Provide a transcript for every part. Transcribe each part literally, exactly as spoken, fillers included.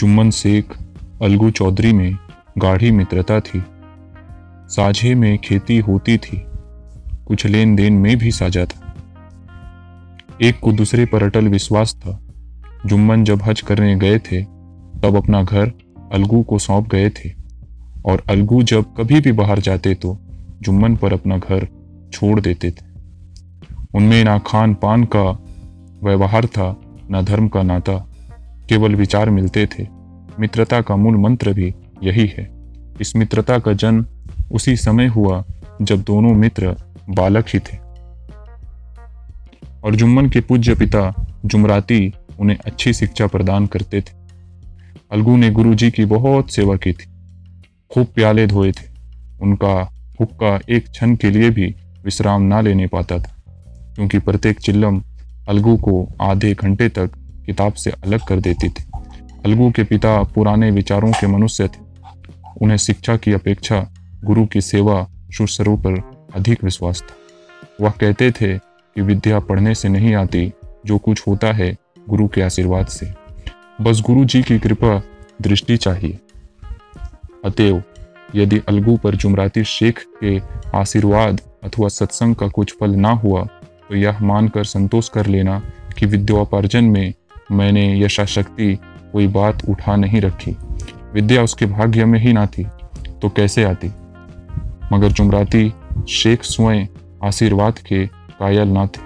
जुम्मन शेख अलगू चौधरी में गाढ़ी मित्रता थी। साझे में खेती होती थी, कुछ लेन देन में भी साझा था। एक को दूसरे पर अटल विश्वास था। जुम्मन जब हज करने गए थे तब अपना घर अलगू को सौंप गए थे, और अलगू जब कभी भी बाहर जाते तो जुम्मन पर अपना घर छोड़ देते थे। उनमें ना खान पान का व्यवहार था, ना धर्म का नाता, केवल विचार मिलते थे। मित्रता का मूल मंत्र भी यही है। इस मित्रता का जन्म उसी समय हुआ जब दोनों मित्र बालक ही थे, और जुम्मन के पूज्य पिता जुमराती उन्हें अच्छी शिक्षा प्रदान करते थे। अलगू ने गुरुजी की बहुत सेवा की थी, खूब प्याले धोए थे। उनका हुक्का एक क्षण के लिए भी विश्राम ना लेने पाता था, क्योंकि प्रत्येक चिल्लम अलगू को आधे घंटे तक किताब से अलग कर देती थी। अलगू के पिता पुराने विचारों के मनुष्य थे। उन्हें शिक्षा की अपेक्षा गुरु की सेवा शुश्रूषा पर अधिक विश्वास था। वह कहते थे कि विद्या पढ़ने से नहीं आती, जो कुछ होता है गुरु के आशीर्वाद से, बस गुरु जी की कृपा दृष्टि चाहिए। अतएव यदि अलगू पर जुमराती शेख के आशीर्वाद अथवा सत्संग का कुछ फल ना हुआ तो यह मानकर संतोष कर लेना कि विद्योपार्जन में मैंने यशाशक्ति कोई बात उठा नहीं रखी। विद्या उसके भाग्य में ही ना थी तो कैसे आती। मगर जुमराती शेख स्वयं आशीर्वाद के कायल ना थे।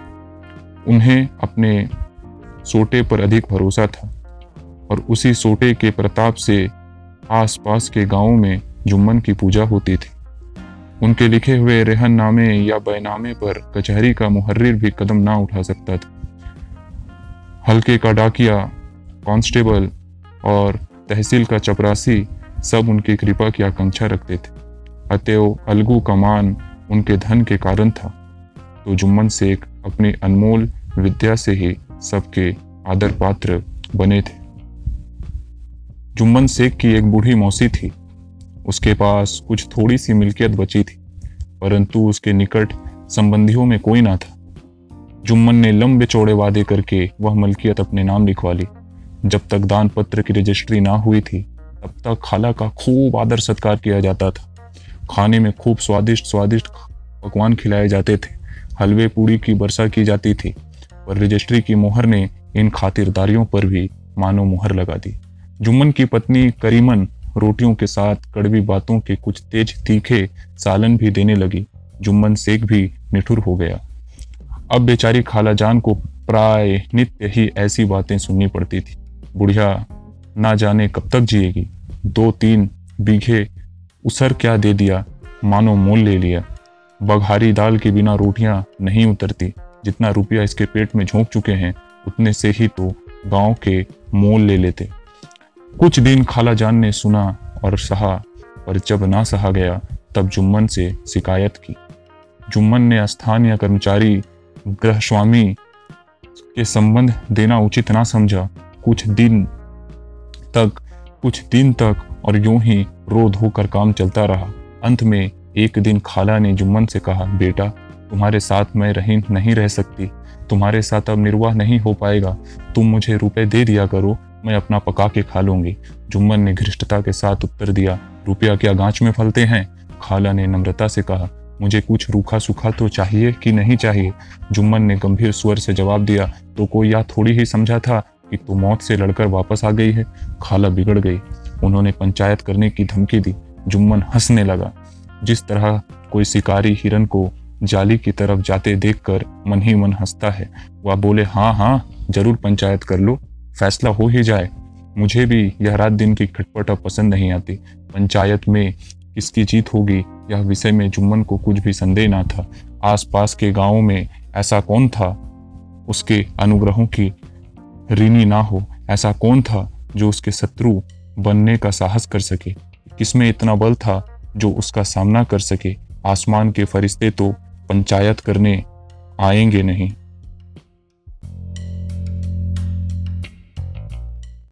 उन्हें अपने सोटे पर अधिक भरोसा था, और उसी सोटे के प्रताप से आसपास के गांवों में जुम्मन की पूजा होती थी। उनके लिखे हुए रेहन नामे या बैनामे पर कचहरी का मुहर्रिर भी कदम ना उठा सकता था। हल्के का डाकिया, कांस्टेबल और तहसील का चपरासी सब उनकी कृपा की आकांक्षा रखते थे। अतएव अलगू का मान उनके धन के कारण था, तो जुम्मन शेख अपनी अनमोल विद्या से ही सबके आदर पात्र बने थे। जुम्मन शेख की एक बूढ़ी मौसी थी। उसके पास कुछ थोड़ी सी मिल्कियत बची थी, परंतु उसके निकट संबंधियों में कोई ना था। जुम्मन ने लंबे चौड़े वादे करके वह मिल्कियत अपने नाम लिखवा ली। जब तक दान पत्र की रजिस्ट्री ना हुई थी तब तक खाला का खूब आदर सत्कार किया जाता था। खाने में खूब स्वादिष्ट स्वादिष्ट पकवान खिलाए जाते थे। हलवे पूरी की वर्षा की जाती थी, पर रजिस्ट्री की मोहर ने इन खातिरदारियों पर भी मानो मोहर लगा दी। जुम्मन की पत्नी करीमन रोटियों के साथ कड़वी बातों के कुछ तेज तीखे सालन भी देने लगी। जुम्मन शेख भी निठुर हो गया। अब बेचारी खालाजान को प्राय नित्य ही ऐसी बातें सुननी पड़ती थी। बुढ़िया ना जाने कब तक जिएगी, दो तीन बीघे उसर क्या दे दिया, मानो मोल ले लिया। बघारी दाल के बिना रोटियां नहीं उतरती। जितना रुपया इसके पेट में झोंक चुके हैं उतने से ही तो गांव के मोल ले लेते। कुछ दिन खालाजान ने सुना और सहा, पर जब ना सहा गया तब जुम्मन से शिकायत की। जुम्मन ने स्थानीय कर्मचारी गृहस्वामी के संबंध देना उचित ना समझा। कुछ दिन तक कुछ दिन तक और यूं ही रो धो कर काम चलता रहा। अंत में एक दिन खाला ने जुम्मन से कहा, बेटा तुम्हारे साथ मैं रही नहीं रह सकती, तुम्हारे साथ अब निर्वाह नहीं हो पाएगा, तुम मुझे रुपए दे दिया करो, मैं अपना पका के खा लूंगी। जुम्मन ने घृष्टता के साथ उत्तर दिया, रुपया क्या गांच में फलते हैं। खाला ने नम्रता से कहा, मुझे कुछ रूखा सूखा तो चाहिए कि नहीं चाहिए। जुम्मन ने गंभीर स्वर से जवाब दिया, तो कोई यह थोड़ी ही समझा था कि तू मौत से लड़कर वापस आ गई है। खाला बिगड़ गई। उन्होंने पंचायत करने की धमकी दी। जुम्मन हंसने लगा। जिस तरह कोई शिकारी हिरन को जाली की तरफ जाते देखकर मन ही मन हंसता है, वह बोले, हाँ हाँ जरूर पंचायत कर लो, फैसला हो ही जाए। मुझे भी यह रात दिन की खटपटा पसंद नहीं आती। पंचायत में किसकी जीत होगी यह विषय में जुम्मन को कुछ भी संदेह ना था। आसपास के गांवों में ऐसा कौन था उसके अनुग्रहों की ऋणी ना हो, ऐसा कौन था जो उसके शत्रु बनने का साहस कर सके, किसमें इतना बल था जो उसका सामना कर सके। आसमान के फरिश्ते तो पंचायत करने आएंगे नहीं।